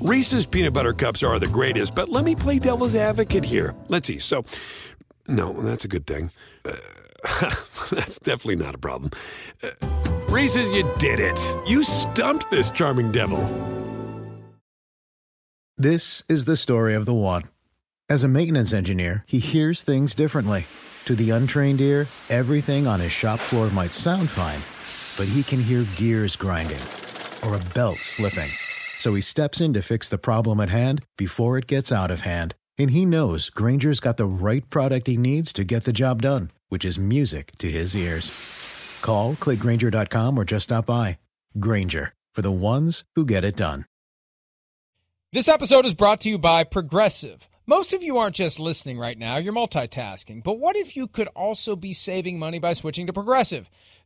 Reese's peanut butter cups are the greatest, but let me play devil's advocate here. Let's see. So, no, that's a good thing. That's definitely not a problem. Reese's, you did it. You stumped this charming devil. This is the story of the one. As a maintenance engineer, he hears things differently. To the untrained ear, everything on his shop floor might sound fine, but he can hear gears grinding or a belt slipping. So he steps in to fix the problem at hand before it gets out of hand. And he knows Granger's got the right product he needs to get the job done, which is music to his ears. Call, click Granger.com, or just stop by. Granger, for the ones who get it done. This episode is brought to you by Progressive. Most of you aren't just listening right now, you're multitasking. But what if you could also be saving money by switching to Progressive?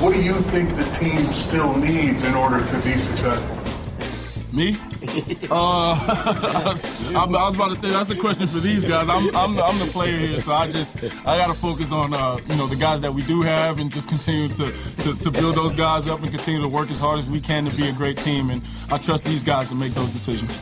What do you think the team still needs in order to be successful? Me? I was about to say that's a question for these guys. I'm the player here, so I gotta focus on the guys that we do have and just continue to build those guys up and continue to work as hard as we can to be a great team. And I trust these guys to make those decisions.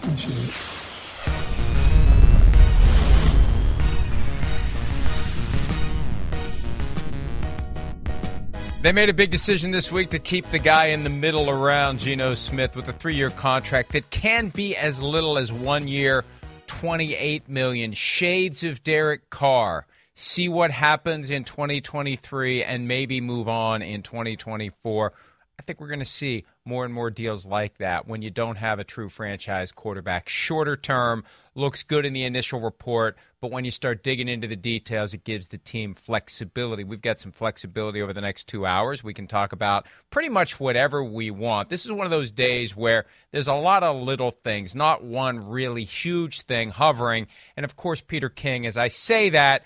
They made a big decision this week to keep the guy in the middle around, Geno Smith, with a 3-year contract that can be as little as 1 year, $28 million. Shades of Derek Carr. See what happens in 2023 and maybe move on in 2024. I think we're going to see more and more deals like that when you don't have a true franchise quarterback. Shorter term, looks good in the initial report, but when you start digging into the details, it gives the team flexibility. We've got some flexibility over the next 2 hours. We can talk about pretty much whatever we want. This is one of those days where there's a lot of little things, not one really huge thing hovering. And, of course, Peter King, as I say that,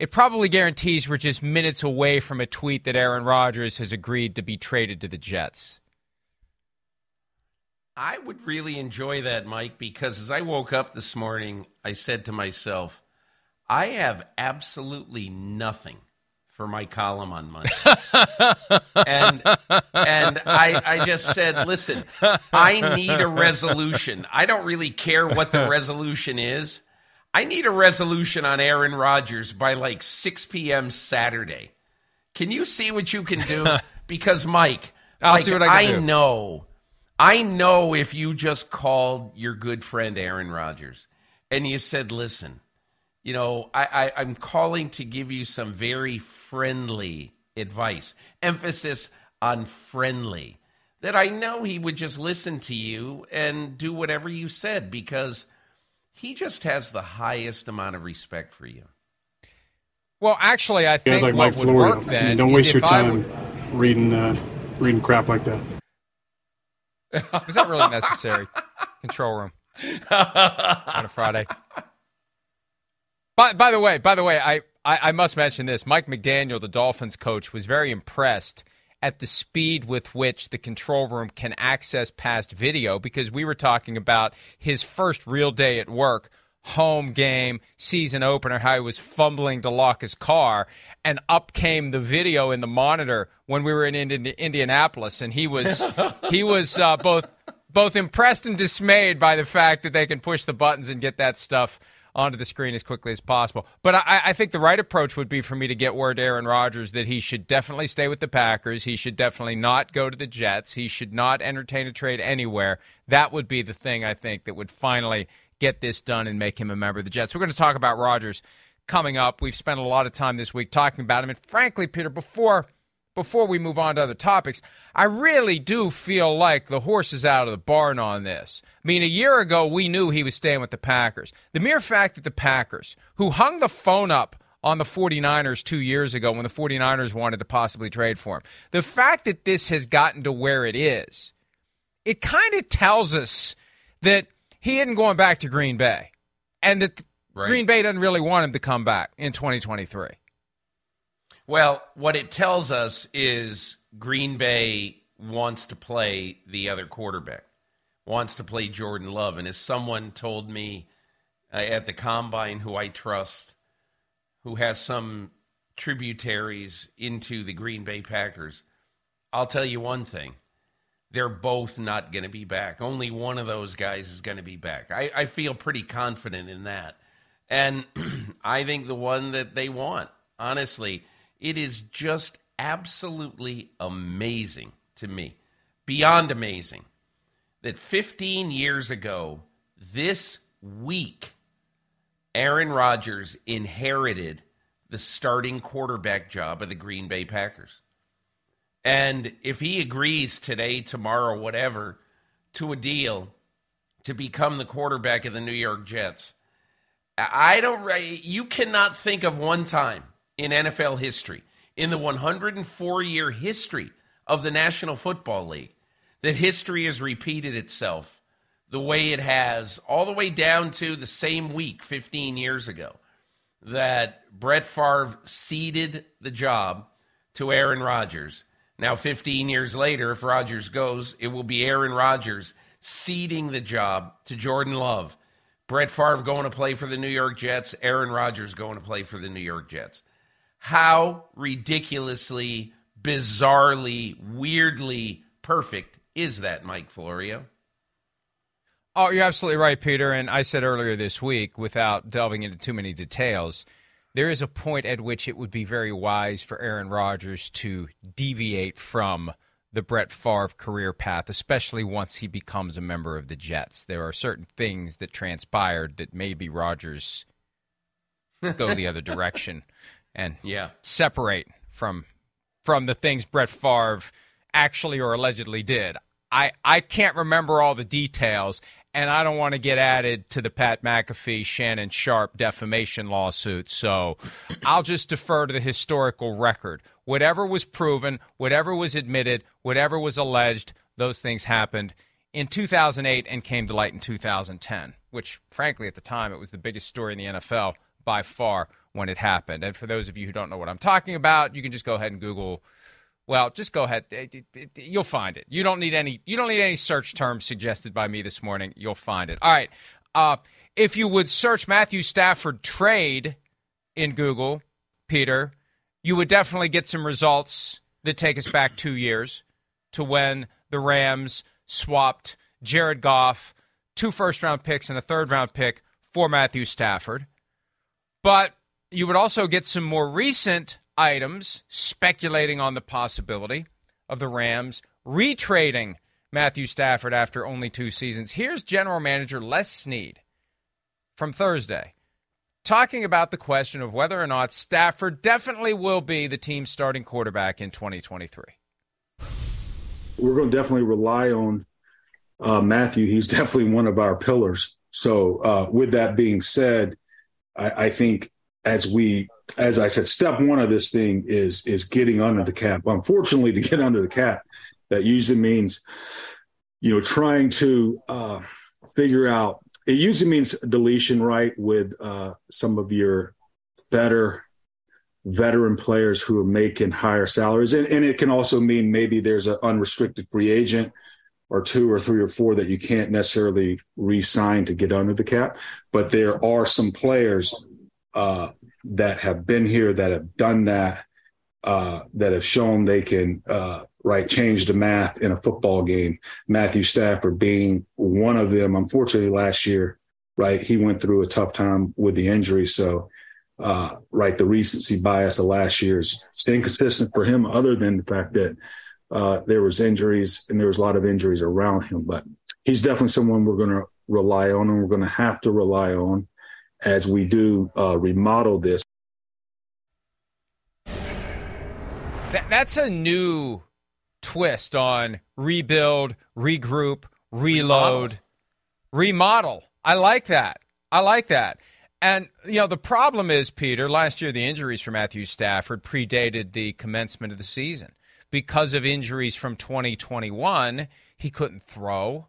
it probably guarantees we're just minutes away from a tweet that Aaron Rodgers has agreed to be traded to the Jets. I would really enjoy that, Mike, because as I woke up this morning, I said to myself, I have absolutely nothing for my column on Monday. and I just said, listen, I need a resolution. I don't really care what the resolution is. I need a resolution on Aaron Rodgers by like 6 p.m. Saturday. Can you see what you can do? Because, Mike, I know if you just called your good friend Aaron Rodgers and you said, listen, I'm calling to give you some very friendly advice, emphasis on friendly, that I know he would just listen to you and do whatever you said because he just has the highest amount of respect for you. Well, actually, I think like what would work then. I mean, don't waste your time reading crap like that. Is that really necessary? Control room on a Friday. By the way, I must mention this. Mike McDaniel, the Dolphins coach, was very impressed at the speed with which the control room can access past video, because we were talking about his first real day at work, home game, season opener, how he was fumbling to lock his car, and up came the video in the monitor when we were in Indianapolis, and he was both impressed and dismayed by the fact that they can push the buttons and get that stuff onto the screen as quickly as possible. But I think the right approach would be for me to get word to Aaron Rodgers that he should definitely stay with the Packers. He should definitely not go to the Jets. He should not entertain a trade anywhere. That would be the thing, I think, that would finally get this done and make him a member of the Jets. We're going to talk about Rodgers coming up. We've spent a lot of time this week talking about him. And frankly, Peter, before we move on to other topics, I really do feel like the horse is out of the barn on this. I mean, a year ago, we knew he was staying with the Packers. The mere fact that the Packers, who hung the phone up on the 49ers 2 years ago when the 49ers wanted to possibly trade for him, the fact that this has gotten to where it it kind of tells us that he isn't going back to Green Bay and that Green Bay doesn't really want him to come back in 2023. Well, what it tells us is Green Bay wants to play the other quarterback, wants to play Jordan Love. And as someone told me at the Combine, who I trust, who has some tributaries into the Green Bay Packers, I'll tell you one thing. They're both not going to be back. Only one of those guys is going to be back. I feel pretty confident in that. And I think the one that they want, honestly, it is just absolutely amazing to me, beyond amazing, that 15 years ago, this week, Aaron Rodgers inherited the starting quarterback job of the Green Bay Packers. And if he agrees today, tomorrow, whatever, to a deal to become the quarterback of the New York Jets, you cannot think of one time in NFL history, in the 104-year history of the National Football League, that history has repeated itself the way it has all the way down to the same week 15 years ago that Brett Favre ceded the job to Aaron Rodgers. Now, 15 years later, if Rodgers goes, it will be Aaron Rodgers ceding the job to Jordan Love. Brett Favre going to play for the New York Jets. Aaron Rodgers going to play for the New York Jets. How ridiculously, bizarrely, weirdly perfect is that, Mike Florio? Oh, you're absolutely right, Peter. And I said earlier this week, without delving into too many details, there is a point at which it would be very wise for Aaron Rodgers to deviate from the Brett Favre career path, especially once he becomes a member of the Jets. There are certain things that transpired that maybe Rodgers go the other direction and separate from the things Brett Favre actually or allegedly did. I can't remember all the details, and I don't want to get added to the Pat McAfee, Shannon Sharp defamation lawsuit, so I'll just defer to the historical record. Whatever was proven, whatever was admitted, whatever was alleged, those things happened in 2008 and came to light in 2010, which, frankly, at the time, it was the biggest story in the NFL by far when it happened. And for those of you who don't know what I'm talking about, you can just go ahead and Google. Well, just go ahead. You'll find it. You don't need any search terms suggested by me this morning. You'll find it. All right. If you would search Matthew Stafford trade in Google, Peter, you would definitely get some results that take us back 2 years to when the Rams swapped Jared Goff, 2 first-round picks and a third-round pick for Matthew Stafford. But you would also get some more recent items speculating on the possibility of the Rams retrading Matthew Stafford after only 2 seasons. Here's General Manager Les Snead from Thursday talking about the question of whether or not Stafford definitely will be the team's starting quarterback in 2023. We're going to definitely rely on Matthew. He's definitely one of our pillars. So with that being said, I think as I said, step one of this thing is getting under the cap. Unfortunately, to get under the cap, that usually means, trying to figure out. It usually means deletion, right, with some of your better veteran players who are making higher salaries. And it can also mean maybe there's an unrestricted free agent or 2 or 3 or 4 that you can't necessarily re-sign to get under the cap. But there are some players that have been here, that have done that, that have shown they can change the math in a football game. Matthew Stafford being one of them. Unfortunately, last year, he went through a tough time with the injury. So, the recency bias of last year is inconsistent for him, other than the fact that there was injuries and there was a lot of injuries around him. But he's definitely someone we're going to rely on, and we're going to have to rely on as we do remodel this. That's a new twist on rebuild, regroup, reload, remodel. I like that. And, the problem is, Peter, last year the injuries for Matthew Stafford predated the commencement of the season. Because of injuries from 2021, He couldn't throw.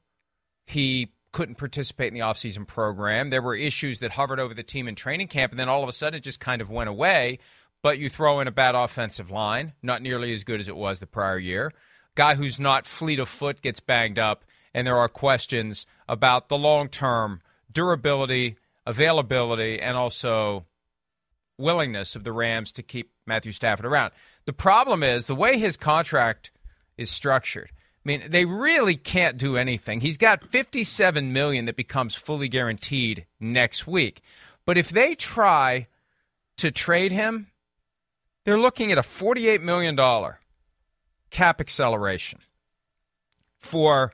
He couldn't participate in the offseason program. There were issues that hovered over the team in training camp, and then all of a sudden it just kind of went away. But you throw in a bad offensive line, not nearly as good as it was the prior year. Guy who's not fleet of foot gets banged up, and there are questions about the long-term durability, availability, and also willingness of the Rams to keep Matthew Stafford around. The problem is the way his contract is structured. I mean, they really can't do anything. He's got $57 million that becomes fully guaranteed next week. But if they try to trade him, they're looking at a $48 million cap acceleration for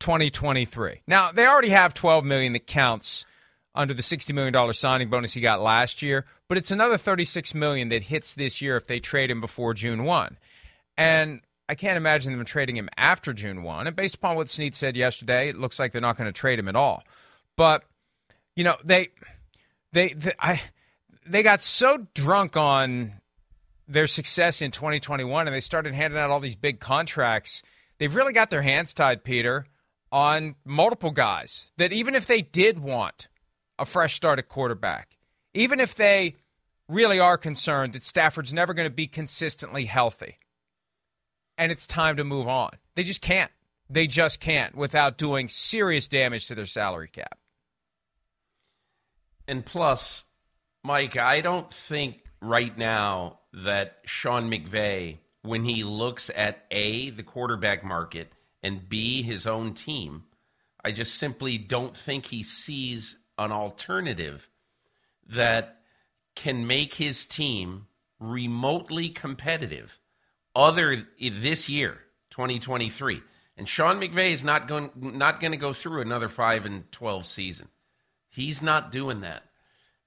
2023. Now, they already have $12 million that counts under the $60 million signing bonus he got last year, but it's another $36 million that hits this year if they trade him before June 1. And I can't imagine them trading him after June 1. And based upon what Snead said yesterday, it looks like they're not going to trade him at all. But, you know, they got so drunk on their success in 2021, and they started handing out all these big contracts. They've really got their hands tied, Peter, on multiple guys that even if they did want a fresh start at quarterback, even if they really are concerned that Stafford's never going to be consistently healthy, and it's time to move on. They just can't. They just can't without doing serious damage to their salary cap. And plus, Mike, I don't think right now that Sean McVay, when he looks at A, the quarterback market, and B, his own team, I just simply don't think he sees an alternative that can make his team remotely competitive other this year, 2023. And Sean McVay is not going to go through another 5-12 season. He's not doing that.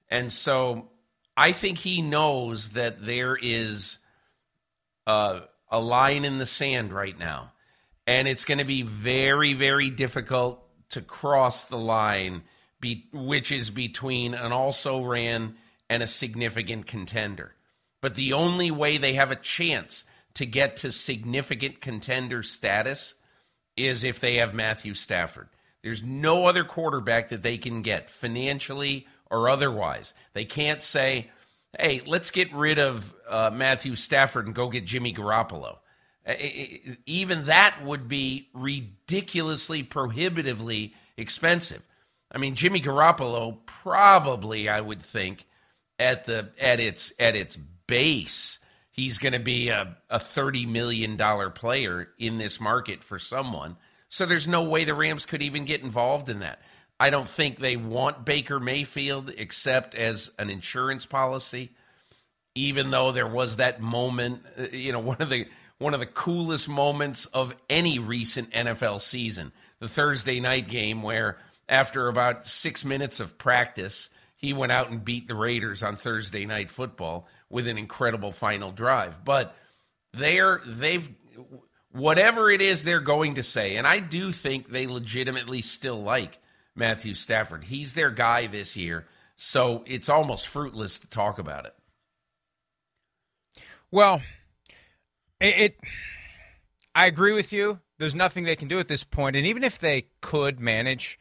And so I think he knows that there is a line in the sand right now, and it's going to be very, very difficult to cross the line, which is between an also-ran and a significant contender. But the only way they have a chance to get to significant contender status is if they have Matthew Stafford. There's no other quarterback that they can get financially or otherwise. They can't say, hey, let's get rid of Matthew Stafford and go get Jimmy Garoppolo. Even that would be ridiculously, prohibitively expensive. I mean, Jimmy Garoppolo probably, I would think, at its base, he's going to be a $30 million player in this market for someone. So there's no way the Rams could even get involved in that. I don't think they want Baker Mayfield except as an insurance policy, even though there was that moment, you know, one of the coolest moments of any recent NFL season, the Thursday night game where after about 6 minutes of practice, he went out and beat the Raiders on Thursday Night Football with an incredible final drive. But whatever it is they're going to say, and I do think they legitimately still like Matthew Stafford. He's their guy this year, so it's almost fruitless to talk about it. Well, I agree with you. There's nothing they can do at this point. And even if they could manage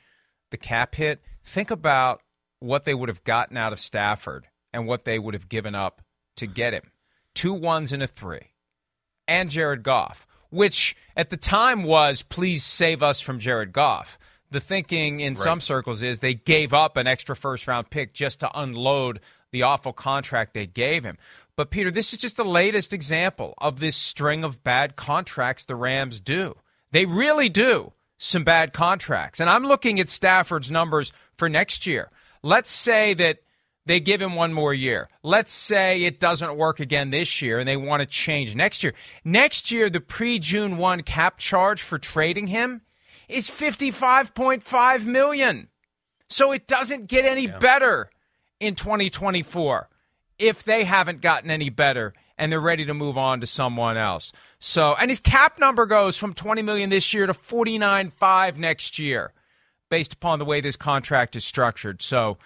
the cap hit, think about what they would have gotten out of Stafford and what they would have given up to get him. 2 1s and a 3. And Jared Goff, which at the time was, please save us from Jared Goff. The thinking in some circles is they gave up an extra first-round pick just to unload the awful contract they gave him. But, Peter, this is just the latest example of this string of bad contracts the Rams do. They really do some bad contracts. And I'm looking at Stafford's numbers for next year. Let's say that they give him one more year. Let's say it doesn't work again this year and they want to change next year. Next year, the pre-June 1 cap charge for trading him is $55.5 million. So it doesn't get any better in 2024 if they haven't gotten any better and they're ready to move on to someone else. So, and his cap number goes from $20 million this year to $49.5 next year, based upon the way this contract is structured. So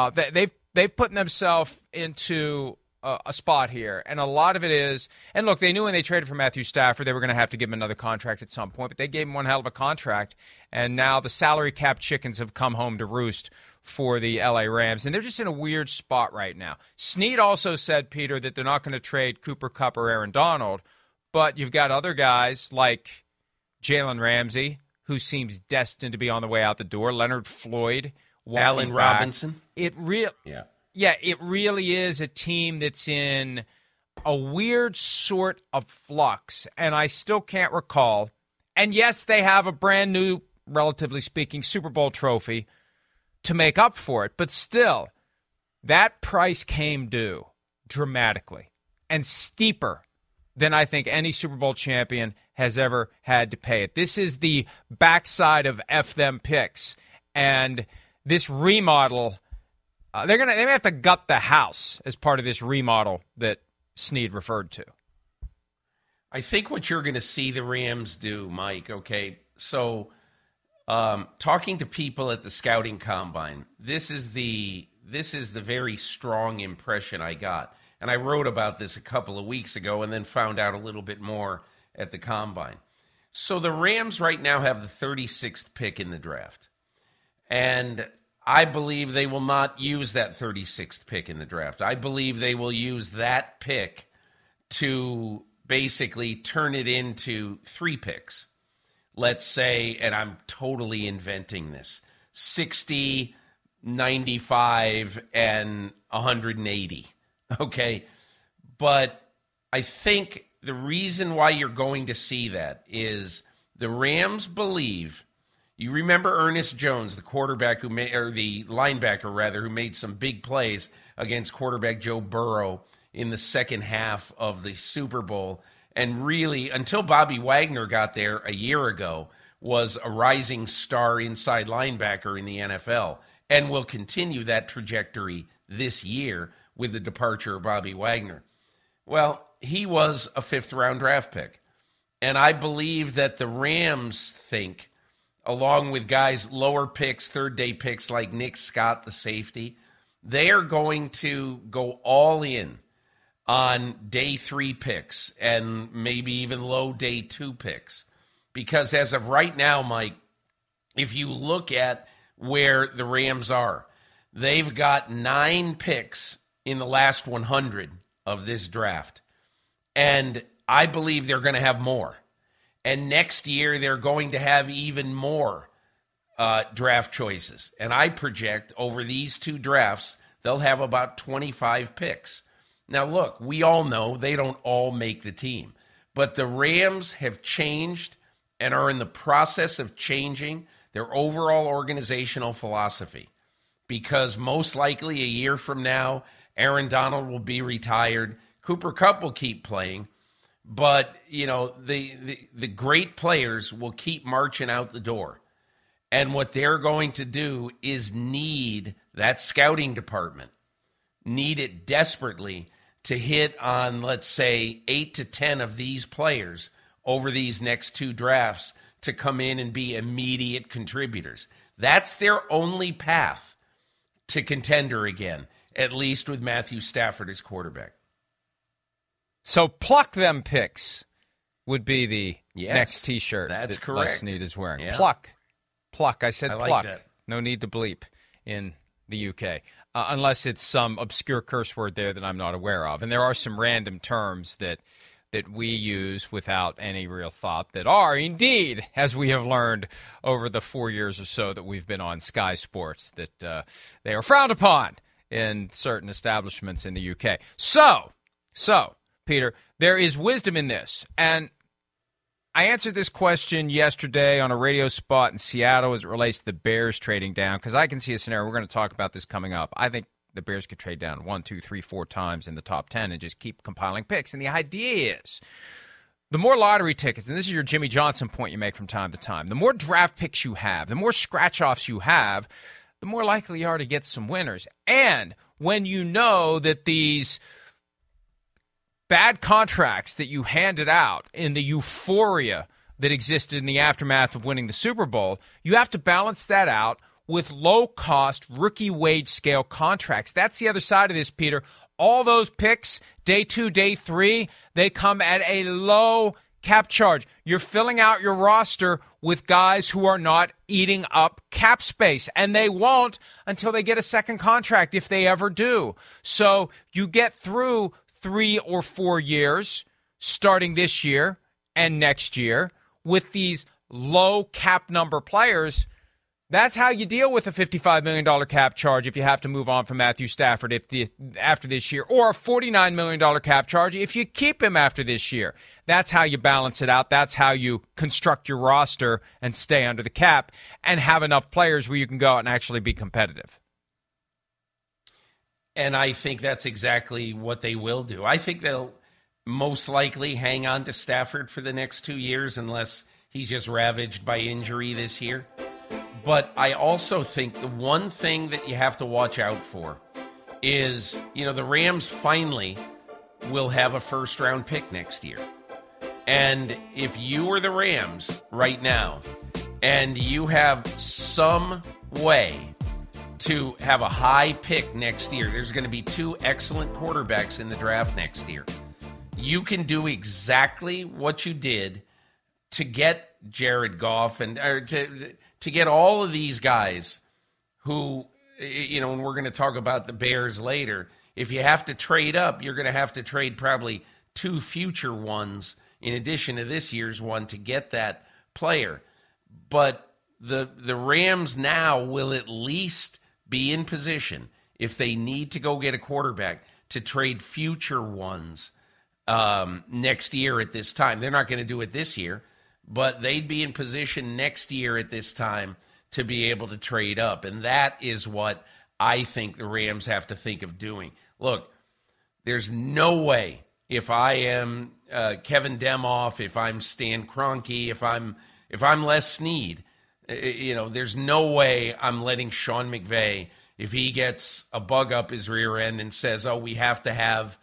they've put themselves into a spot here. And a lot of it is, and look, they knew when they traded for Matthew Stafford, they were going to have to give him another contract at some point, but they gave him one hell of a contract. And now the salary cap chickens have come home to roost for the LA Rams. And they're just in a weird spot right now. Snead also said, Peter, that they're not going to trade Cooper Kupp or Aaron Donald, but you've got other guys like Jalen Ramsey, who seems destined to be on the way out the door, Leonard Floyd, Allen Robinson. It really is a team that's in a weird sort of flux, and I still can't recall. And yes, they have a brand new, relatively speaking, Super Bowl trophy to make up for it, but still, that price came due dramatically and steeper than I think any Super Bowl champion has ever had to pay it. This is the backside of F them picks, and this remodel, they may have to gut the house as part of this remodel that Snead referred to. I think what you're going to see the Rams do, Mike, okay, so talking to people at the scouting combine, this is the very strong impression I got. And I wrote about this a couple of weeks ago and then found out a little bit more at the combine. So the Rams right now have the 36th pick in the draft. And I believe they will not use that 36th pick in the draft. I believe they will use that pick to basically turn it into 3 picks. Let's say, and I'm totally inventing this, 60, 95, and 180. Okay, but I think the reason why you're going to see that is the Rams believe, you remember Ernest Jones, the quarterback the linebacker who made some big plays against quarterback Joe Burrow in the second half of the Super Bowl, and really, until Bobby Wagner got there a year ago, was a rising star inside linebacker in the NFL, and will continue that trajectory this year with the departure of Bobby Wagner. Well, he was a 5th-round draft pick. And I believe that the Rams think, along with guys, lower picks, third-day picks like Nick Scott, the safety, they are going to go all in on day 3 picks and maybe even low day 2 picks. Because as of right now, Mike, if you look at where the Rams are, they've got 9 picks in the last 100 of this draft. And I believe they're going to have more. And next year, they're going to have even more draft choices. And I project over these 2 drafts, they'll have about 25 picks. Now, look, we all know they don't all make the team. But the Rams have changed and are in the process of changing their overall organizational philosophy. Because most likely a year from now, Aaron Donald will be retired. Cooper Kupp will keep playing. But, you know, the great players will keep marching out the door. And what they're going to do is need that scouting department, need it desperately to hit on, let's say, 8 to 10 of these players over these next 2 drafts to come in and be immediate contributors. That's their only path to contender again, at least with Matthew Stafford as quarterback. So pluck them picks would be the next T-shirt that's that Les Snead is wearing. Yeah. Pluck. I said I pluck. Like no need to bleep in the UK, unless it's some obscure curse word there that I'm not aware of. And there are some random terms that we use without any real thought that are indeed, as we have learned over the 4 years or so that we've been on Sky Sports, that they are frowned upon in certain establishments in the UK. So. Peter, there is wisdom in this. And I answered this question yesterday on a radio spot in Seattle as it relates to the Bears trading down, because I can see a scenario. We're going to talk about this coming up. I think the Bears could trade down 1, 2, 3, 4 times in the top 10 and just keep compiling picks. And the idea is the more lottery tickets, and this is your Jimmy Johnson point you make from time to time, the more draft picks you have, the more scratch-offs you have, the more likely you are to get some winners. And when you know that these bad contracts that you handed out in the euphoria that existed in the aftermath of winning the Super Bowl, you have to balance that out with low-cost, rookie wage scale contracts. That's the other side of this, Peter. all those picks, day two, day three, they come at a low cap charge. You're filling out your roster with guys who are not eating up cap space, and they won't until they get a second contract, if they ever do. So you get through 3 or 4 years, starting this year and next year, with these low cap number players. That's how you deal with a $55 million cap charge if you have to move on from Matthew Stafford after this year, or a $49 million cap charge if you keep him after this year. That's how you balance it out. That's how you construct your roster and stay under the cap and have enough players where you can go out and actually be competitive. And I think that's exactly what they will do. I think they'll most likely hang on to Stafford for the next 2 years unless he's just ravaged by injury this year. But I also think the one thing that you have to watch out for is, you know, the Rams finally will have a first-round pick next year. And if you were the Rams right now and you have some way to have a high pick next year, there's going to be two excellent quarterbacks in the draft next year. You can do exactly what you did to get Jared Goff and to get all of these guys who, you know, and we're going to talk about the Bears later, if you have to trade up, you're going to have to trade probably two future ones in addition to this year's one to get that player. But the Rams now will at least be in position, if they need to go get a quarterback, to trade future ones next year at this time. They're not going to do it this year, but they'd be in position next year at this time to be able to trade up. And that is what I think the Rams have to think of doing. Look, there's no way, if I am Kevin Demoff, if I'm Stan Kroenke, if I'm Les Snead, you know, there's no way I'm letting Sean McVay, if he gets a bug up his rear end and says, oh, we have to have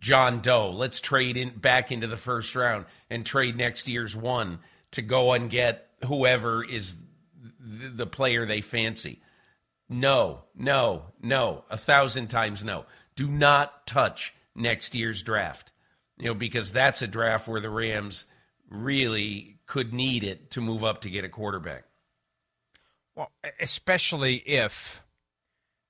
John Doe, let's trade in back into the first round and trade next year's one to go and get whoever is the player they fancy. No, 1,000 times no. Do not touch next year's draft, you know, because that's a draft where the Rams really could need it to move up to get a quarterback. Well, especially if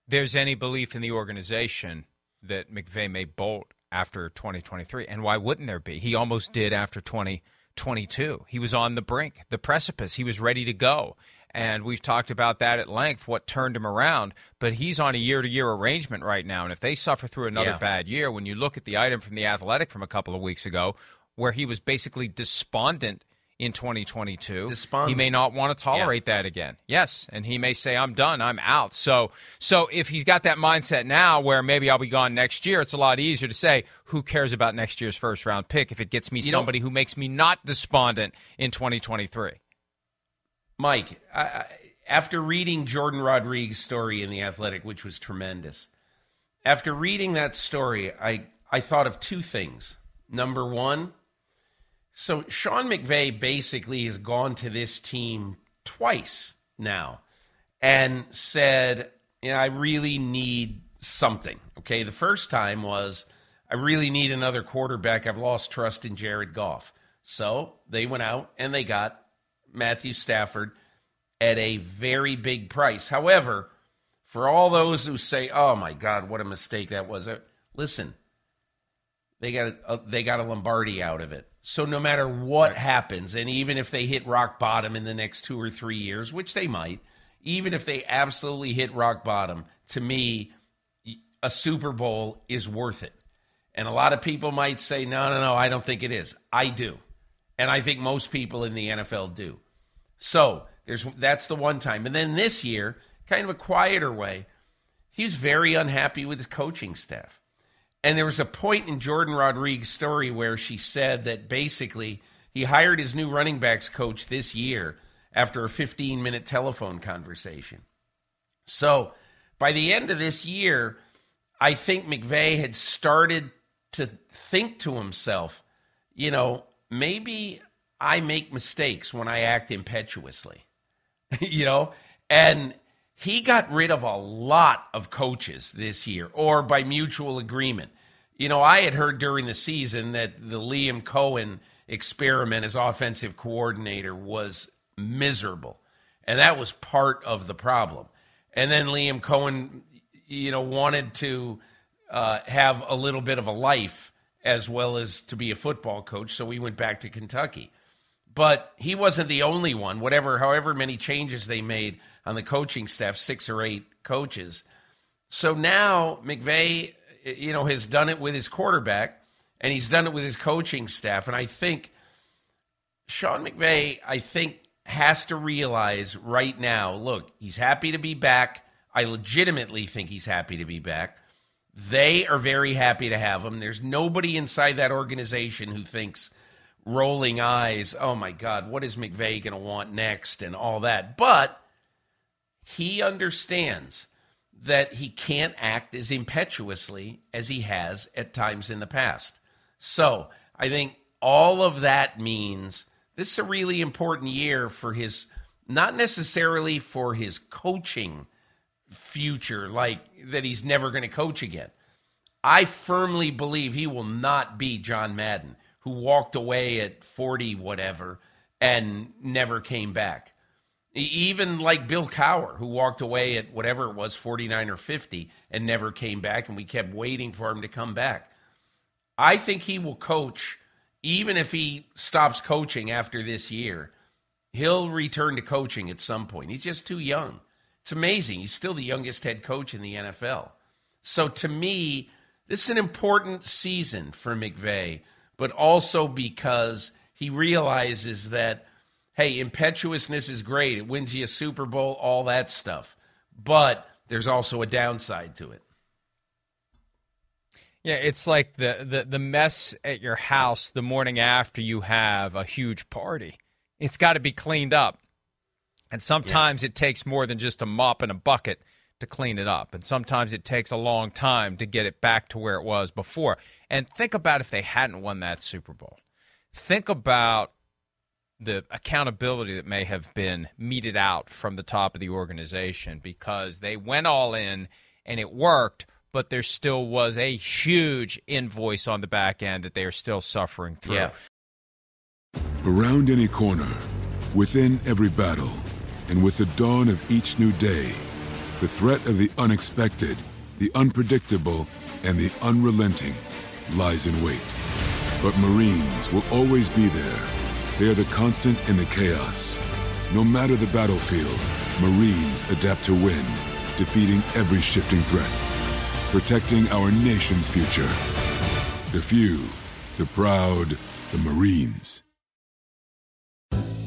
there's any belief in the organization that McVay may bolt after 2023, and why wouldn't there be? He almost did after 2022. He was on the brink, the precipice. He was ready to go, and we've talked about that at length, what turned him around, but he's on a year-to-year arrangement right now, and if they suffer through another bad year, when you look at the item from The Athletic from a couple of weeks ago, where he was basically despondent in 2022, he may not want to tolerate that again. Yes, and he may say, I'm done, I'm out. So if he's got that mindset now where maybe I'll be gone next year, it's a lot easier to say, who cares about next year's first-round pick if it gets me somebody who makes me not despondent in 2023? Mike, after reading Jordan Rodriguez's story in The Athletic, which was tremendous, after reading that story, I thought of two things. Number one, so Sean McVay basically has gone to this team twice now and said, you know, I really need something. Okay, the first time was, I really need another quarterback. I've lost trust in Jared Goff. So they went out and they got Matthew Stafford at a very big price. However, for all those who say, oh, my God, what a mistake that was. Listen, they got a Lombardi out of it. So no matter what happens, and even if they hit rock bottom in the next 2 or 3 years, which they might, even if they absolutely hit rock bottom, to me, a Super Bowl is worth it. And a lot of people might say, no, I don't think it is. I do. And I think most people in the NFL do. So that's the one time. And then this year, kind of a quieter way, he was very unhappy with his coaching staff. And there was a point in Jordan Rodriguez's story where she said that basically he hired his new running backs coach this year after a 15-minute telephone conversation. So by the end of this year, I think McVay had started to think to himself, you know, maybe I make mistakes when I act impetuously, you know, and He got rid of a lot of coaches this year, or by mutual agreement. You know, I had heard during the season that the Liam Coen experiment as offensive coordinator was miserable, and that was part of the problem. And then Liam Coen, you know, wanted to have a little bit of a life as well as to be a football coach, so we went back to Kentucky. But he wasn't the only one. However many changes they made on the coaching staff, 6 or 8 coaches. So now McVay, you know, has done it with his quarterback, and he's done it with his coaching staff. And I think Sean McVay, has to realize right now, look, he's happy to be back. I legitimately think he's happy to be back. They are very happy to have him. There's nobody inside that organization who thinks rolling eyes, oh my God, what is McVay going to want next and all that. But he understands that he can't act as impetuously as he has at times in the past. So I think all of that means this is a really important year for his, not necessarily for his coaching future, like that he's never going to coach again. I firmly believe he will not be John Madden, who walked away at 40-whatever and never came back. Even like Bill Cowher, who walked away at whatever it was, 49 or 50, and never came back, and we kept waiting for him to come back. I think he will coach, even if he stops coaching after this year, he'll return to coaching at some point. He's just too young. It's amazing. He's still the youngest head coach in the NFL. So to me, this is an important season for McVay, but also because he realizes that, hey, impetuousness is great. It wins you a Super Bowl, all that stuff. But there's also a downside to it. Yeah, it's like the mess at your house the morning after you have a huge party. It's got to be cleaned up. And sometimes it takes more than just a mop and a bucket to clean it up. And sometimes it takes a long time to get it back to where it was before. And think about if they hadn't won that Super Bowl. Think about the accountability that may have been meted out from the top of the organization because they went all in and it worked, but there still was a huge invoice on the back end that they are still suffering through. Yeah. Around any corner, within every battle, and with the dawn of each new day, the threat of the unexpected, the unpredictable, and the unrelenting lies in wait. But Marines will always be there. They are the constant in the chaos. No matter the battlefield, Marines adapt to win, defeating every shifting threat, protecting our nation's future. The few, the proud, the Marines.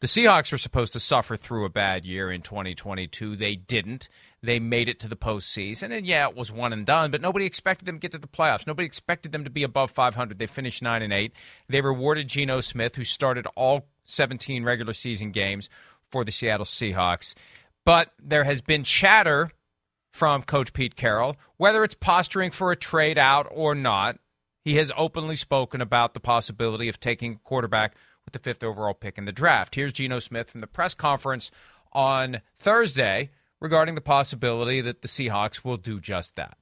The Seahawks were supposed to suffer through a bad year in 2022. They didn't. They made it to the postseason. And, yeah, it was one and done, but nobody expected them to get to the playoffs. Nobody expected them to be above 500. They finished 9-8. They rewarded Geno Smith, who started all 17 regular season games for the Seattle Seahawks. But there has been chatter from Coach Pete Carroll, whether it's posturing for a trade out or not. He has openly spoken about the possibility of taking quarterback with the 5th overall pick in the draft. Here's Geno Smith from the press conference on Thursday regarding the possibility that the Seahawks will do just that.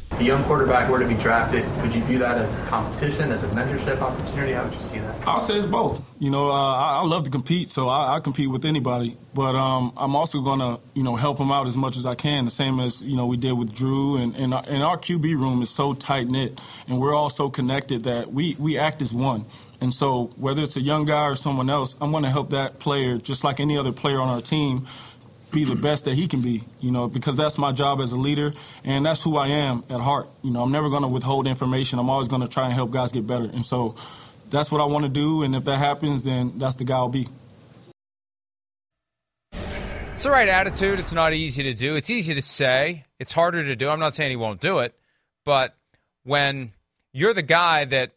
If a young quarterback were to be drafted, would you view that as competition, as a mentorship opportunity? How would you see that? I'll say it's both. You know, I love to compete, so I compete with anybody. But I'm also going to, you know, help them out as much as I can, the same as, you know, we did with Drew. And our QB room is so tight-knit, and we're all so connected that we act as one. And so whether it's a young guy or someone else, I'm going to help that player, just like any other player on our team, be the best that he can be, you know, because that's my job as a leader, and that's who I am at heart. You know, I'm never going to withhold information. I'm always going to try and help guys get better. And so that's what I want to do, and if that happens, then that's the guy I'll be. It's the right attitude. It's not easy to do. It's easy to say. It's harder to do. I'm not saying he won't do it, but when you're the guy that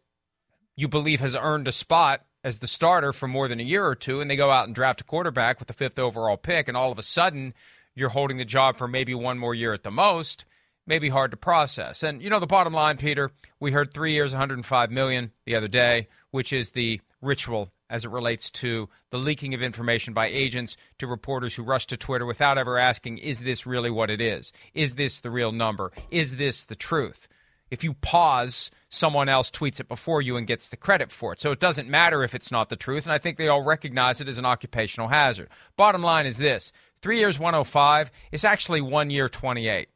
you believe has earned a spot as the starter for more than a year or two, and they go out and draft a quarterback with the 5th overall pick, and all of a sudden you're holding the job for maybe one more year at the most, maybe hard to process. And, you know, the bottom line, Peter, we heard 3 years, $105 million the other day, which is the ritual as it relates to the leaking of information by agents to reporters who rush to Twitter without ever asking, is this really what it is? Is this the real number? Is this the truth? If you pause, someone else tweets it before you and gets the credit for it. So it doesn't matter if it's not the truth, and I think they all recognize it as an occupational hazard. Bottom line is this. 3 years, 105. It's actually 1 year, 28.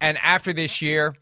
And after this year,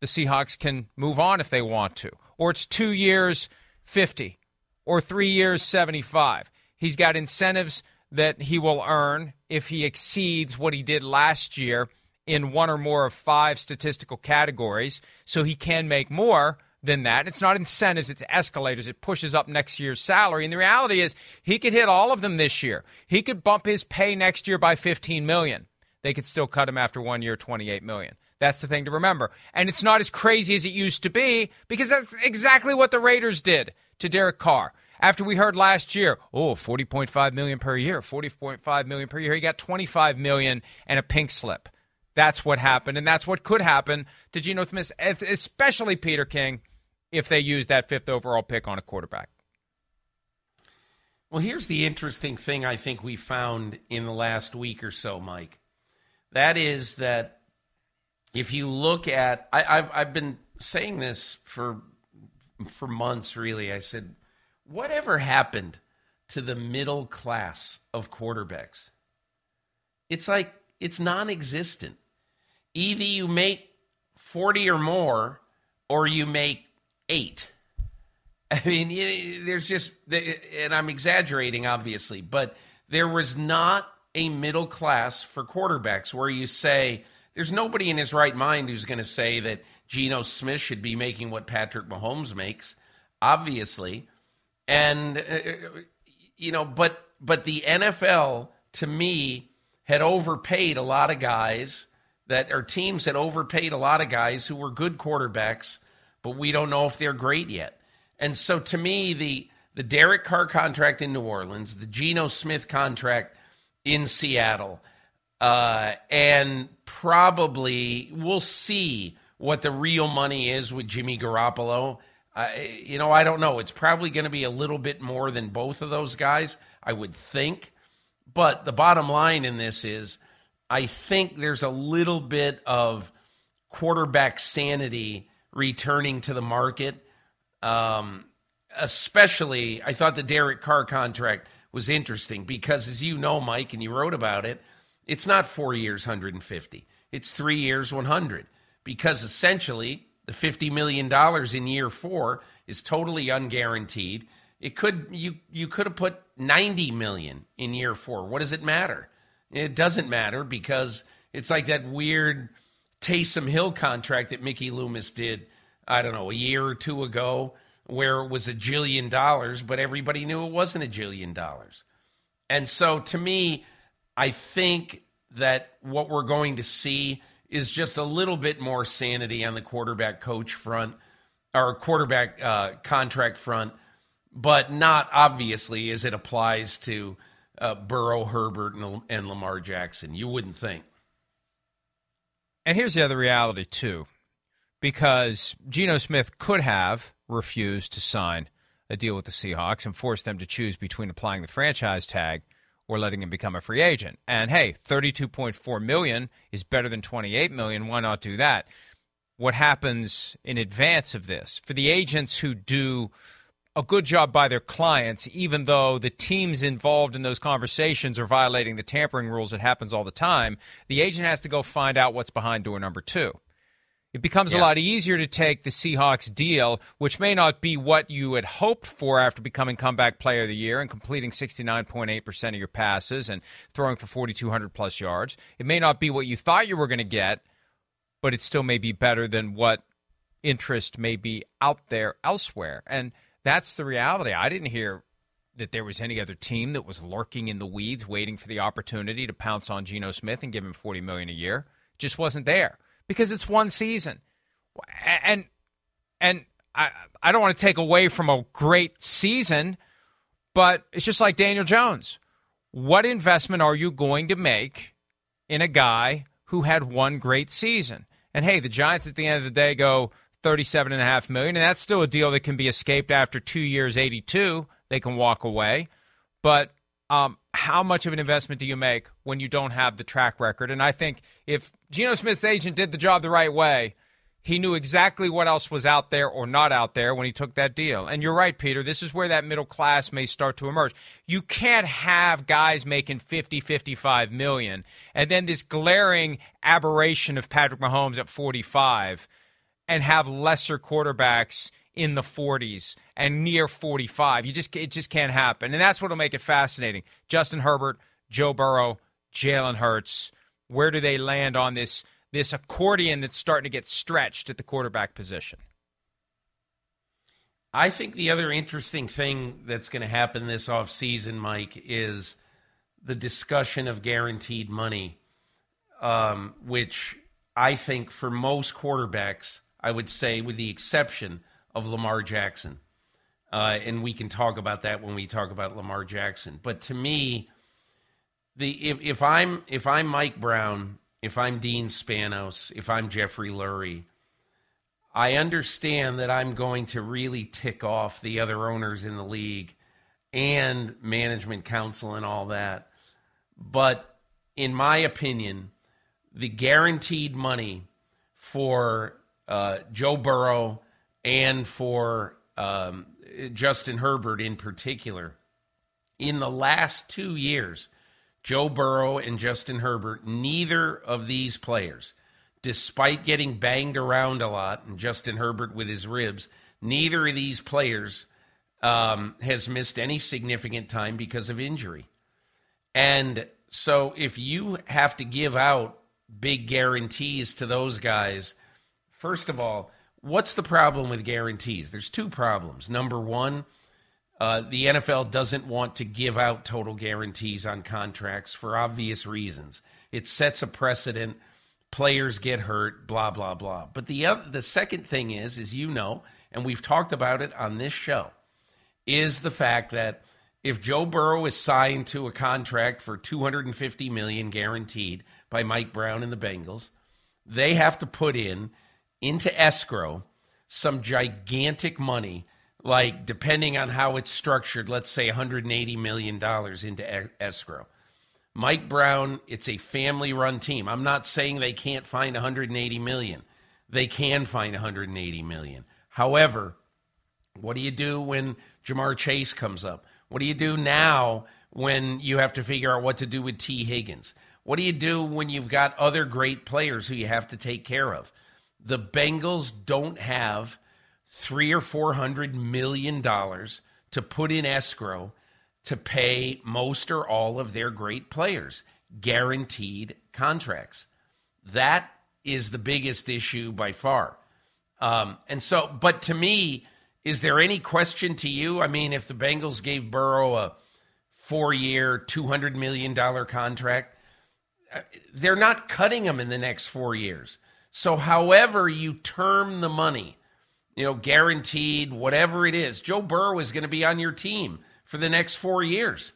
the Seahawks can move on if they want to. Or it's 2 years, 50. Or 3 years, 75. He's got incentives that he will earn if he exceeds what he did last year in one or more of 5 statistical categories, so he can make more than that. It's not incentives, it's escalators. It pushes up next year's salary. And the reality is he could hit all of them this year. He could bump his pay next year by $15 million. They could still cut him after 1 year, $28 million. That's the thing to remember. And it's not as crazy as it used to be, because that's exactly what the Raiders did to Derek Carr. After we heard last year, $40.5 million per year, $40.5 million per year, he got $25 million and a pink slip. That's what happened, and that's what could happen to Geno Smith, especially Peter King, if they use that 5th overall pick on a quarterback. Well, here's the interesting thing I think we found in the last week or so, Mike. That is that if you look at – I've been saying this for months, really. I said, whatever happened to the middle class of quarterbacks? It's like it's non-existent. Either you make 40 or more, or you make 8. I mean, there's just, and I'm exaggerating, obviously, but there was not a middle class for quarterbacks where you say, there's nobody in his right mind who's going to say that Geno Smith should be making what Patrick Mahomes makes, obviously. And, you know, but the NFL, to me, had overpaid a lot of guys teams had overpaid a lot of guys who were good quarterbacks, but we don't know if they're great yet. And so to me, the Derek Carr contract in New Orleans, the Geno Smith contract in Seattle, and probably we'll see what the real money is with Jimmy Garoppolo. You know, I don't know. It's probably going to be a little bit more than both of those guys, I would think. But the bottom line in this is I think there's a little bit of quarterback sanity returning to the market, especially I thought the Derek Carr contract was interesting because, as you know, Mike, and you wrote about it, it's not 4 years, 150. It's 3 years, 100, because essentially the $50 million in year 4 is totally unguaranteed. It could you could have put $90 million in year 4. What does it matter? It doesn't matter because it's like that weird Taysom Hill contract that Mickey Loomis did, I don't know, a year or two ago, where it was $1 jillion, but everybody knew it wasn't $1 jillion. And so to me, I think that what we're going to see is just a little bit more sanity on the quarterback contract front. But not, obviously, as it applies to Burrow, Herbert, and Lamar Jackson. You wouldn't think. And here's the other reality, too. Because Geno Smith could have refused to sign a deal with the Seahawks and forced them to choose between applying the franchise tag or letting him become a free agent. And, hey, $32.4 million is better than $28 million. Why not do that? What happens in advance of this? For the agents who do a good job by their clients, even though the teams involved in those conversations are violating the tampering rules. It happens all the time. The agent has to go find out what's behind door number 2. It becomes a lot easier to take the Seahawks deal, which may not be what you had hoped for after becoming comeback player of the year and completing 69.8% of your passes and throwing for 4,200 plus yards. It may not be what you thought you were going to get, but it still may be better than what interest may be out there elsewhere. And that's the reality. I didn't hear that there was any other team that was lurking in the weeds waiting for the opportunity to pounce on Geno Smith and give him $40 million a year. It just wasn't there. Because it's one season, and I don't want to take away from a great season, but it's just like Daniel Jones. What investment are you going to make in a guy who had one great season? And, hey, the Giants at the end of the day go $37.5 million, and that's still a deal that can be escaped after 2 years, 82. They can walk away. But how much of an investment do you make when you don't have the track record? And I think if Geno Smith's agent did the job the right way, he knew exactly what else was out there or not out there when he took that deal. And you're right, Peter. This is where that middle class may start to emerge. You can't have guys making $50-55 million and then this glaring aberration of Patrick Mahomes at 45 and have lesser quarterbacks in the 40s and near 45. It just can't happen. And that's what'll make it fascinating. Justin Herbert, Joe Burrow, Jalen Hurts. Where do they land on this accordion that's starting to get stretched at the quarterback position? I think the other interesting thing that's going to happen this offseason, Mike, is the discussion of guaranteed money, which I think for most quarterbacks, I would say with the exception of Lamar Jackson. And we can talk about that when we talk about Lamar Jackson. But to me, if I'm Mike Brown, if I'm Dean Spanos, if I'm Jeffrey Lurie, I understand that I'm going to really tick off the other owners in the league and management council and all that. But in my opinion, the guaranteed money for Joe Burrow and for Justin Herbert in particular. In the last 2 years, Joe Burrow and Justin Herbert, neither of these players, despite getting banged around a lot, and Justin Herbert with his ribs, neither of these players has missed any significant time because of injury. And so if you have to give out big guarantees to those guys, first of all, what's the problem with guarantees? There's two problems. Number one, the NFL doesn't want to give out total guarantees on contracts for obvious reasons. It sets a precedent. Players get hurt, blah, blah, blah. But the second thing is you know, and we've talked about it on this show, is the fact that if Joe Burrow is signed to a contract for $250 million guaranteed by Mike Brown and the Bengals, they have to put into escrow some gigantic money, like depending on how it's structured, let's say $180 million into escrow. Mike Brown, it's a family-run team. I'm not saying they can't find $180 million. They can find $180 million. However, what do you do when Jamar Chase comes up? What do you do now when you have to figure out what to do with T. Higgins? What do you do when you've got other great players who you have to take care of? The Bengals don't have $300 or $400 million to put in escrow to pay most or all of their great players, guaranteed contracts. That is the biggest issue by far. But to me, is there any question to you? I mean, if the Bengals gave Burrow a 4-year, $200 million contract, they're not cutting him in the next 4 years. So however you term the money, you know, guaranteed, whatever it is, Joe Burrow is going to be on your team for the next 4 years.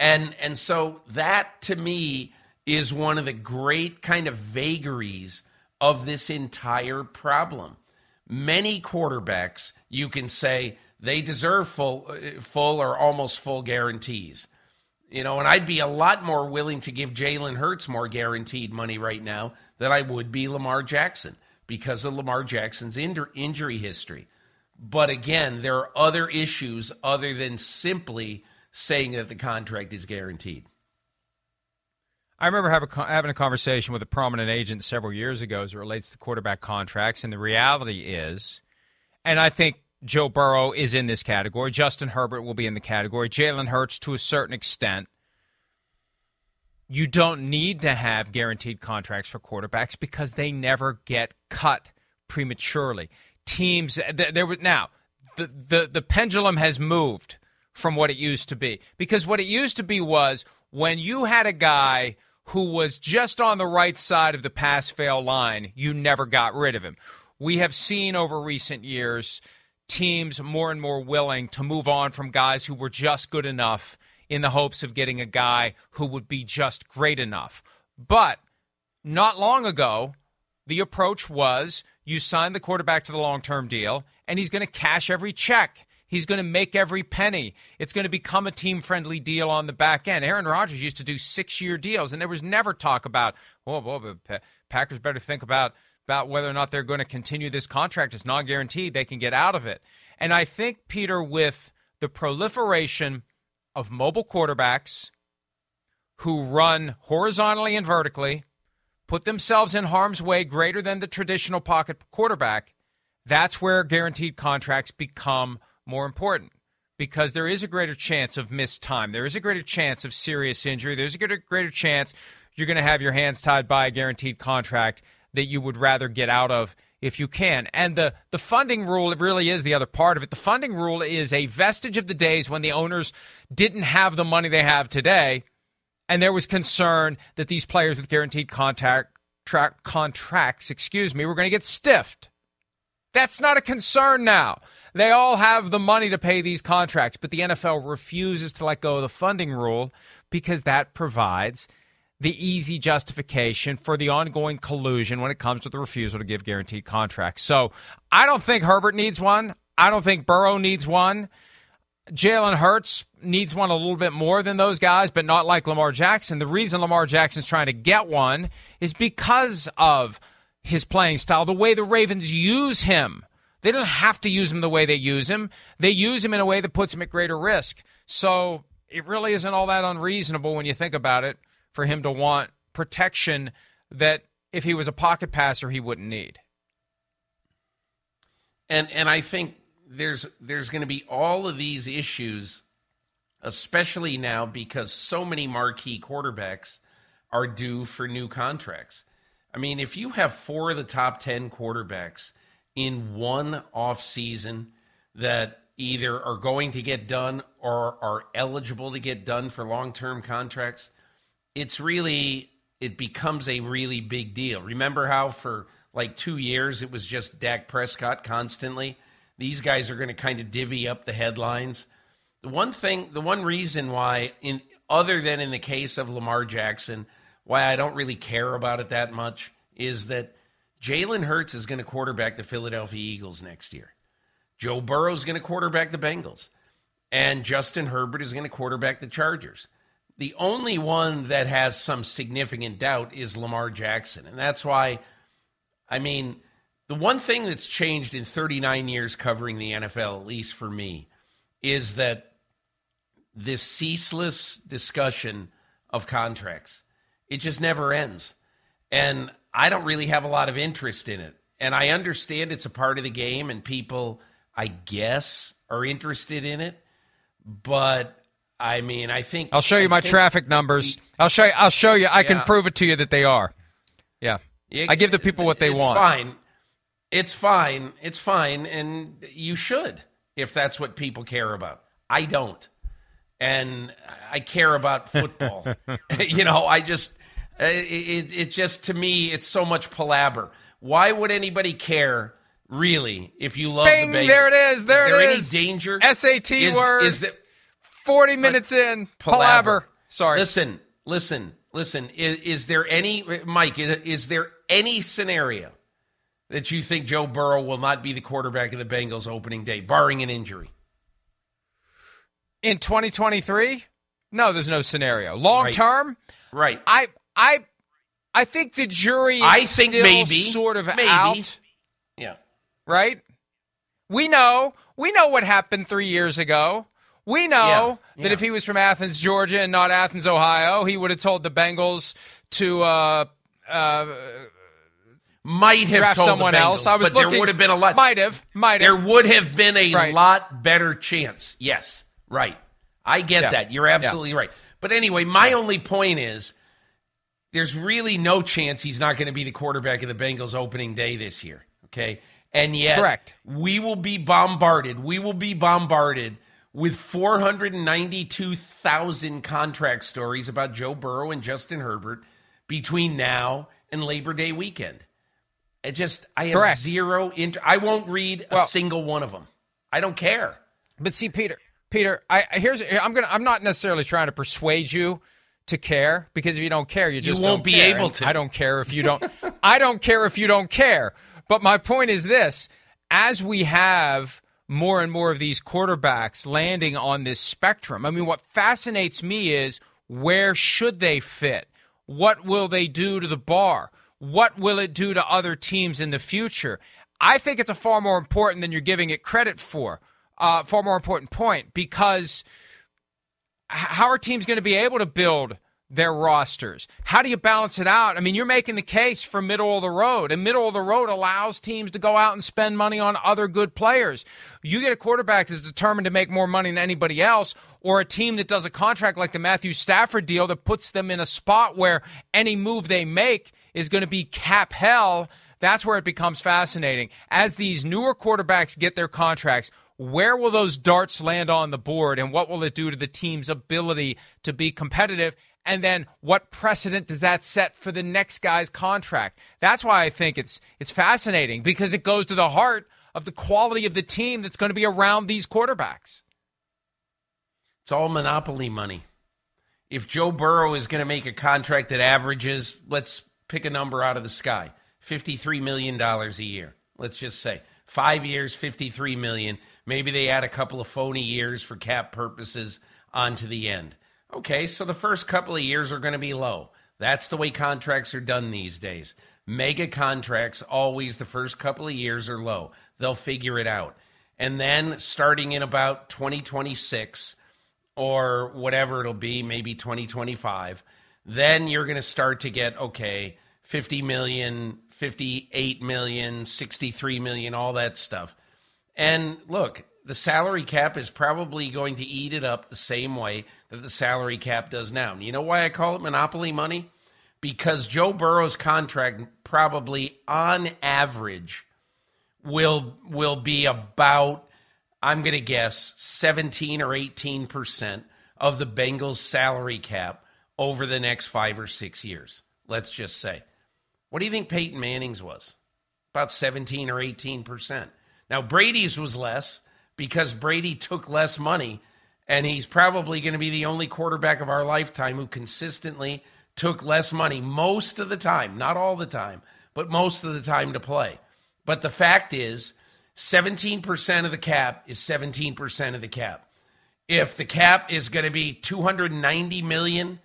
And so that, to me, is one of the great kind of vagaries of this entire problem. Many quarterbacks, you can say, they deserve full or almost full guarantees. You know, and I'd be a lot more willing to give Jalen Hurts more guaranteed money right now than I would be Lamar Jackson because of Lamar Jackson's injury history. But again, there are other issues other than simply saying that the contract is guaranteed. I remember having a conversation with a prominent agent several years ago as it relates to quarterback contracts, and the reality is, and I think Joe Burrow is in this category, Justin Herbert will be in the category, Jalen Hurts to a certain extent, you don't need to have guaranteed contracts for quarterbacks because they never get cut prematurely. Teams, the pendulum has moved from what it used to be, because what it used to be was when you had a guy who was just on the right side of the pass-fail line, you never got rid of him. We have seen over recent years teams more and more willing to move on from guys who were just good enough in the hopes of getting a guy who would be just great enough. But not long ago, the approach was you sign the quarterback to the long-term deal, and he's going to cash every check. He's going to make every penny. It's going to become a team-friendly deal on the back end. Aaron Rodgers used to do 6-year deals, and there was never talk about, Packers better think about whether or not they're going to continue this contract. It's not guaranteed they can get out of it. And I think, Peter, with the proliferation of mobile quarterbacks who run horizontally and vertically, put themselves in harm's way greater than the traditional pocket quarterback, that's where guaranteed contracts become more important, because there is a greater chance of missed time. There is a greater chance of serious injury. There's a greater chance you're going to have your hands tied by a guaranteed contract that you would rather get out of if you can. And the funding rule, it really is the other part of it. The funding rule is a vestige of the days when the owners didn't have the money they have today, and there was concern that these players with guaranteed contracts were going to get stiffed. That's not a concern now. They all have the money to pay these contracts, but the NFL refuses to let go of the funding rule because that provides the easy justification for the ongoing collusion when it comes to the refusal to give guaranteed contracts. So I don't think Herbert needs one. I don't think Burrow needs one. Jalen Hurts needs one a little bit more than those guys, but not like Lamar Jackson. The reason Lamar Jackson's trying to get one is because of his playing style, the way the Ravens use him. They don't have to use him the way they use him. They use him in a way that puts him at greater risk. So it really isn't all that unreasonable when you think about it for him to want protection that if he was a pocket passer, he wouldn't need. And I think there's going to be all of these issues, especially now because so many marquee quarterbacks are due for new contracts. I mean, if you have 4 of the top 10 quarterbacks in one offseason that either are going to get done or are eligible to get done for long-term contracts, it becomes a really big deal. Remember how for like 2 years it was just Dak Prescott constantly? These guys are going to kind of divvy up the headlines. The one reason why, other than in the case of Lamar Jackson, why I don't really care about it that much is that Jalen Hurts is going to quarterback the Philadelphia Eagles next year. Joe Burrow is going to quarterback the Bengals. And Justin Herbert is going to quarterback the Chargers. The only one that has some significant doubt is Lamar Jackson. And that's why, I mean, the one thing that's changed in 39 years covering the NFL, at least for me, is that this ceaseless discussion of contracts. It just never ends. And I don't really have a lot of interest in it. And I understand it's a part of the game and people, I guess, are interested in it. But I mean, I think I'll show you my traffic numbers. I'll show you. I can prove it to you that they are. Yeah. I give the people what they want. It's fine. And you should, if that's what people care about. I don't. And I care about football. It just, to me, it's so much palaver. Why would anybody care, really, if you love the Bengals? There it is. Is there any danger? SAT word. Is that 40 minutes in? Palaver. Sorry. Listen. Is there any, Mike, is there any scenario that you think Joe Burrow will not be the quarterback of the Bengals opening day, barring an injury? In 2023? No, there's no scenario. Long term? Right. I think the jury is still sort of out. Yeah. Right? We know what happened 3 years ago. We know that if he was from Athens, Georgia, and not Athens, Ohio, he would have told the Bengals to might have draft told someone the Bengals, else. I was but looking, there would have been a lot. Might have. There would have been a lot better chance. Yes, right. I get that. You're absolutely right. But anyway, my only point is there's really no chance he's not going to be the quarterback of the Bengals opening day this year. Okay. And yet, we will be bombarded. We will be bombarded with 492,000 contract stories about Joe Burrow and Justin Herbert between now and Labor Day weekend. It just, I have zero interest. I won't read a single one of them. I don't care. But see, Peter, I'm not necessarily trying to persuade you to care, because if you don't care, you just won't be able to. I don't care if you don't. I don't care if you don't care. But my point is this: as we have more and more of these quarterbacks landing on this spectrum, I mean, what fascinates me is where should they fit? What will they do to the bar? What will it do to other teams in the future? I think it's a far more important than you're giving it credit for. Far more important point, because how are teams going to be able to build their rosters? How do you balance it out? I mean, you're making the case for middle of the road, and middle of the road allows teams to go out and spend money on other good players. You get a quarterback that's determined to make more money than anybody else, or a team that does a contract like the Matthew Stafford deal that puts them in a spot where any move they make is going to be cap hell. That's where it becomes fascinating. As these newer quarterbacks get their contracts, where will those darts land on the board, and what will it do to the team's ability to be competitive? And then what precedent does that set for the next guy's contract? That's why I think it's fascinating, because it goes to the heart of the quality of the team that's going to be around these quarterbacks. It's all monopoly money. If Joe Burrow is going to make a contract that averages, let's pick a number out of the sky, $53 million a year, let's just say. 5 years, $53 million. Maybe they add a couple of phony years for cap purposes onto the end. Okay, so the first couple of years are going to be low. That's the way contracts are done these days. Mega contracts, always the first couple of years are low. They'll figure it out. And then starting in about 2026 or whatever it'll be, maybe 2025, then you're going to start to get, okay, $50 million, $58 million, $63 million, all that stuff. And look, the salary cap is probably going to eat it up the same way that the salary cap does now. And you know why I call it monopoly money? Because Joe Burrow's contract probably, on average, will be about, I'm going to guess, 17 or 18% of the Bengals' salary cap over the next 5 or 6 years, let's just say. What do you think Peyton Manning's was? About 17 or 18%. Now, Brady's was less because Brady took less money, and he's probably going to be the only quarterback of our lifetime who consistently took less money most of the time, not all the time, but most of the time to play. But the fact is, 17% of the cap is 17% of the cap. If the cap is going to be $290 million,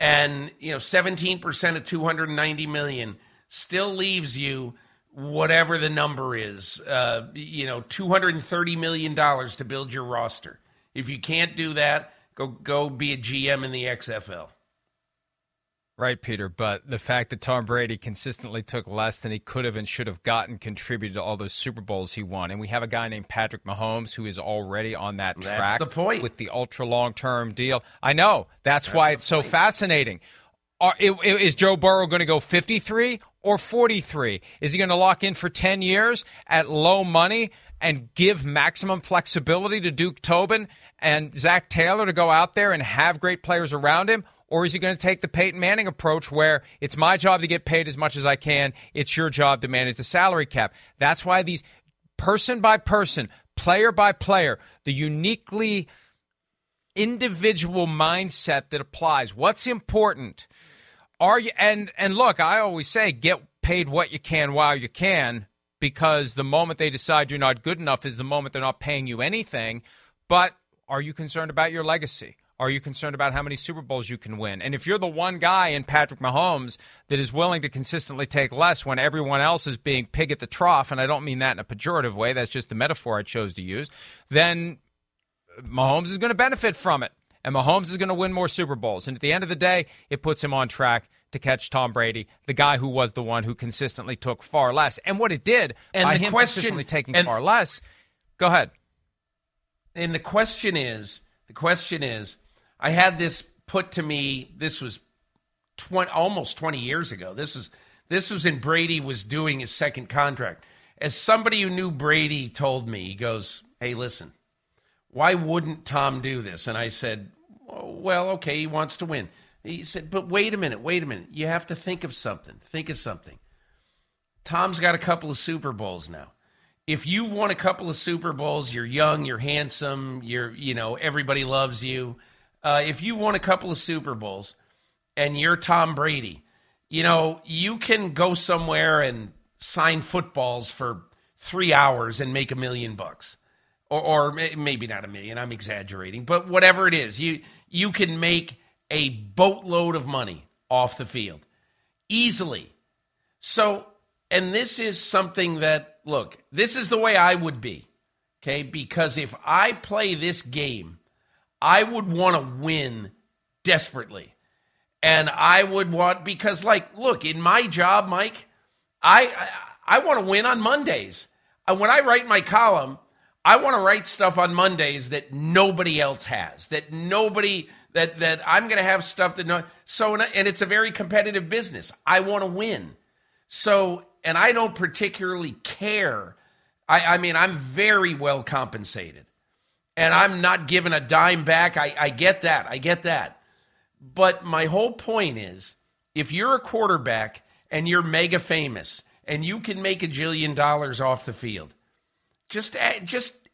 and, you know, 17% of $290 million still leaves you whatever the number is, $230 million to build your roster. If you can't do that, go be a GM in the XFL. Right, Peter, but the fact that Tom Brady consistently took less than he could have and should have gotten contributed to all those Super Bowls he won. And we have a guy named Patrick Mahomes who is already on that track. That's the point. With the ultra long-term deal. I know. That's why it's so fascinating. Is Joe Burrow going to go 53 or 43? Is he going to lock in for 10 years at low money and give maximum flexibility to Duke Tobin and Zach Taylor to go out there and have great players around him? Or is he going to take the Peyton Manning approach where it's my job to get paid as much as I can, it's your job to manage the salary cap? That's why these person by person, player by player, the uniquely individual mindset that applies. What's important? Are you and look, I always say get paid what you can while you can, because the moment they decide you're not good enough is the moment they're not paying you anything. But are you concerned about your legacy? Are you concerned about how many Super Bowls you can win? And if you're the one guy in Patrick Mahomes that is willing to consistently take less when everyone else is being pig at the trough, and I don't mean that in a pejorative way, that's just the metaphor I chose to use, then Mahomes is going to benefit from it, and Mahomes is going to win more Super Bowls. And at the end of the day, it puts him on track to catch Tom Brady, the guy who was the one who consistently took far less. And what it did, and by him consistently taking far less, go ahead. And the question is, I had this put to me, this was almost 20 years ago. This was when Brady was doing his second contract. As somebody who knew Brady told me, he goes, hey, listen, why wouldn't Tom do this? And I said, well, okay, he wants to win. He said, but wait a minute. You have to think of something. Tom's got a couple of Super Bowls now. If you've won a couple of Super Bowls, you're young, you're handsome, everybody loves you. If you've won a couple of Super Bowls and you're Tom Brady, you can go somewhere and sign footballs for 3 hours and make $1 million bucks. Or maybe not $1 million, I'm exaggerating. But whatever it is, you can make a boatload of money off the field easily. So, and this is something that, look, this is the way I would be, okay? Because if I play this game, I would want to win desperately. And I would want, because like, look, in my job, Mike, I want to win on Mondays. And when I write my column, I want to write stuff on Mondays that nobody else has, that I'm going to have stuff that no. So, and it's a very competitive business. I want to win. So, and I don't particularly care. I mean, I'm very well compensated and I'm not giving a dime back. I get that. But my whole point is, if you're a quarterback and you're mega famous and you can make $1 jillion off the field, just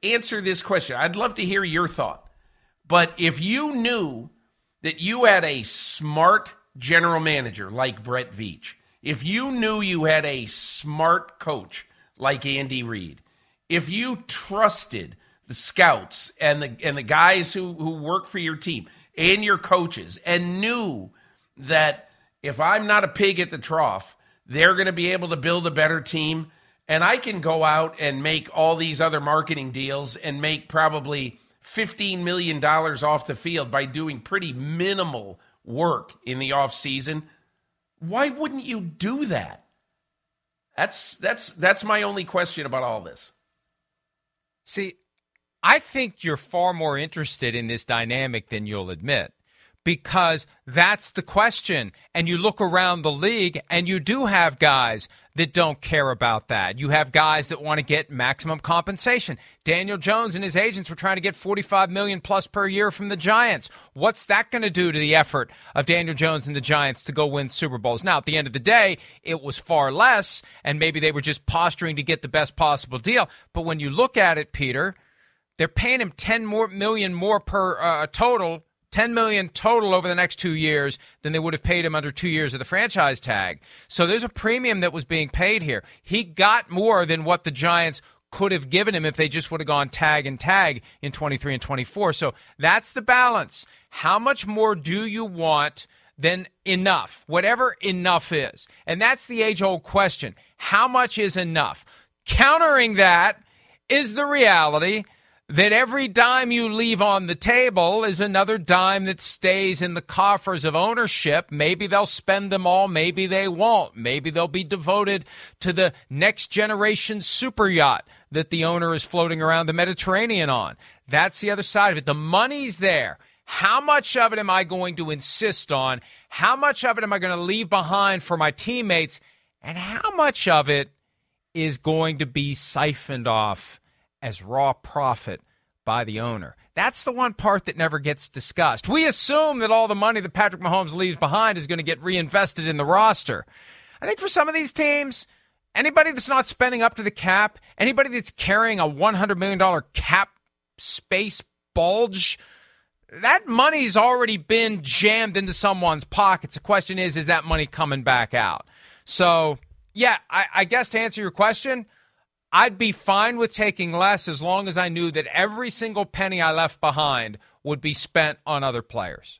answer this question. I'd love to hear your thought. But if you knew that you had a smart general manager like Brett Veach, if you knew you had a smart coach like Andy Reid, if you trusted the scouts and the guys who work for your team and your coaches and knew that if I'm not a pig at the trough, they're going to be able to build a better team, and I can go out and make all these other marketing deals and make probably $15 million off the field by doing pretty minimal work in the offseason, why wouldn't you do that? That's my only question about all this. See, I think you're far more interested in this dynamic than you'll admit, because that's the question. And you look around the league and you do have guys that don't care about that. You have guys that want to get maximum compensation. Daniel Jones and his agents were trying to get $45 million plus per year from the Giants. What's that going to do to the effort of Daniel Jones and the Giants to go win Super Bowls? Now, at the end of the day, it was far less, and maybe they were just posturing to get the best possible deal. But when you look at it, Peter, they're paying him $10 million more per total. $10 million total over the next 2 years than they would have paid him under 2 years of the franchise tag. So there's a premium that was being paid here. He got more than what the Giants could have given him if they just would have gone tag and tag in 23 and 24. So that's the balance. How much more do you want than enough, whatever enough is? And that's the age-old question. How much is enough? Countering that is the reality that every dime you leave on the table is another dime that stays in the coffers of ownership. Maybe they'll spend them all. Maybe they won't. Maybe they'll be devoted to the next generation super yacht that the owner is floating around the Mediterranean on. That's the other side of it. The money's there. How much of it am I going to insist on? How much of it am I going to leave behind for my teammates? And how much of it is going to be siphoned off as raw profit by the owner? That's the one part that never gets discussed. We assume that all the money that Patrick Mahomes leaves behind is going to get reinvested in the roster. I think for some of these teams, anybody that's not spending up to the cap, anybody that's carrying a $100 million cap space bulge, that money's already been jammed into someone's pockets. The question is that money coming back out? So, yeah, I guess to answer your question, I'd be fine with taking less as long as I knew that every single penny I left behind would be spent on other players.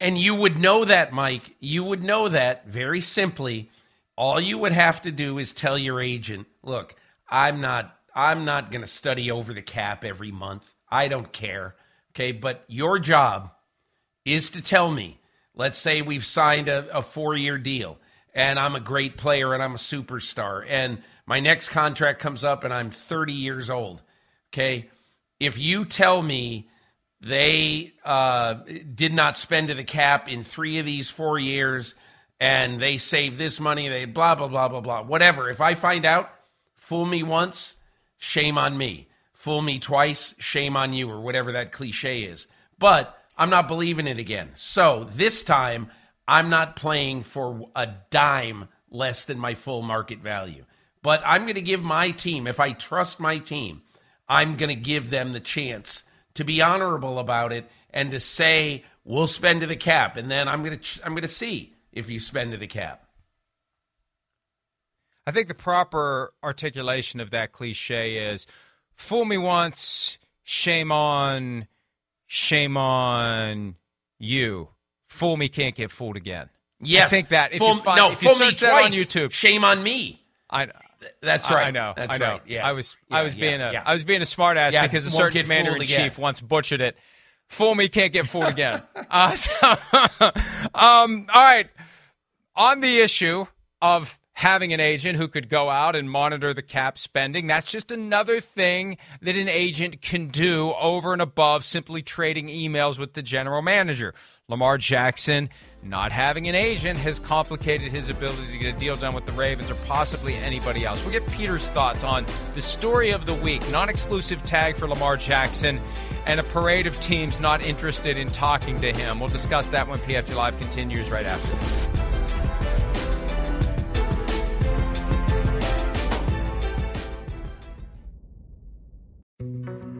And you would know that, Mike. You would know that very simply. All you would have to do is tell your agent, look, I'm not going to study over the cap every month. I don't care. Okay, but your job is to tell me, let's say we've signed a 4-year deal and I'm a great player and I'm a superstar and my next contract comes up and I'm 30 years old. Okay, if you tell me they did not spend to the cap in 3 of these 4 years and they saved this money, they blah, blah, blah, blah, blah, whatever. If I find out, fool me once, shame on me. Fool me twice, shame on you, or whatever that cliche is. But I'm not believing it again. So this time, I'm not playing for a dime less than my full market value. But I'm going to give my team, if I trust my team, I'm going to give them the chance to be honorable about it and to say, we'll spend to the cap, and then I'm going to see if you spend to the cap. I think the proper articulation of that cliche is, fool me once, shame on you. Fool me, can't get fooled again. Yes. I think that. If fool, you find, no, if fool you search me twice, that on YouTube, shame on me. That's right. I know. That's right. Yeah. I was being a smart ass because a certain commander-in-chief once butchered it. Fool me, can't get fooled again. All right. On the issue of having an agent who could go out and monitor the cap spending. That's just another thing that an agent can do over and above simply trading emails with the general manager. Lamar Jackson not having an agent has complicated his ability to get a deal done with the Ravens or possibly anybody else. We'll get Peter's thoughts on the story of the week, non-exclusive tag for Lamar Jackson, and a parade of teams not interested in talking to him. We'll discuss that when PFT Live continues right after this.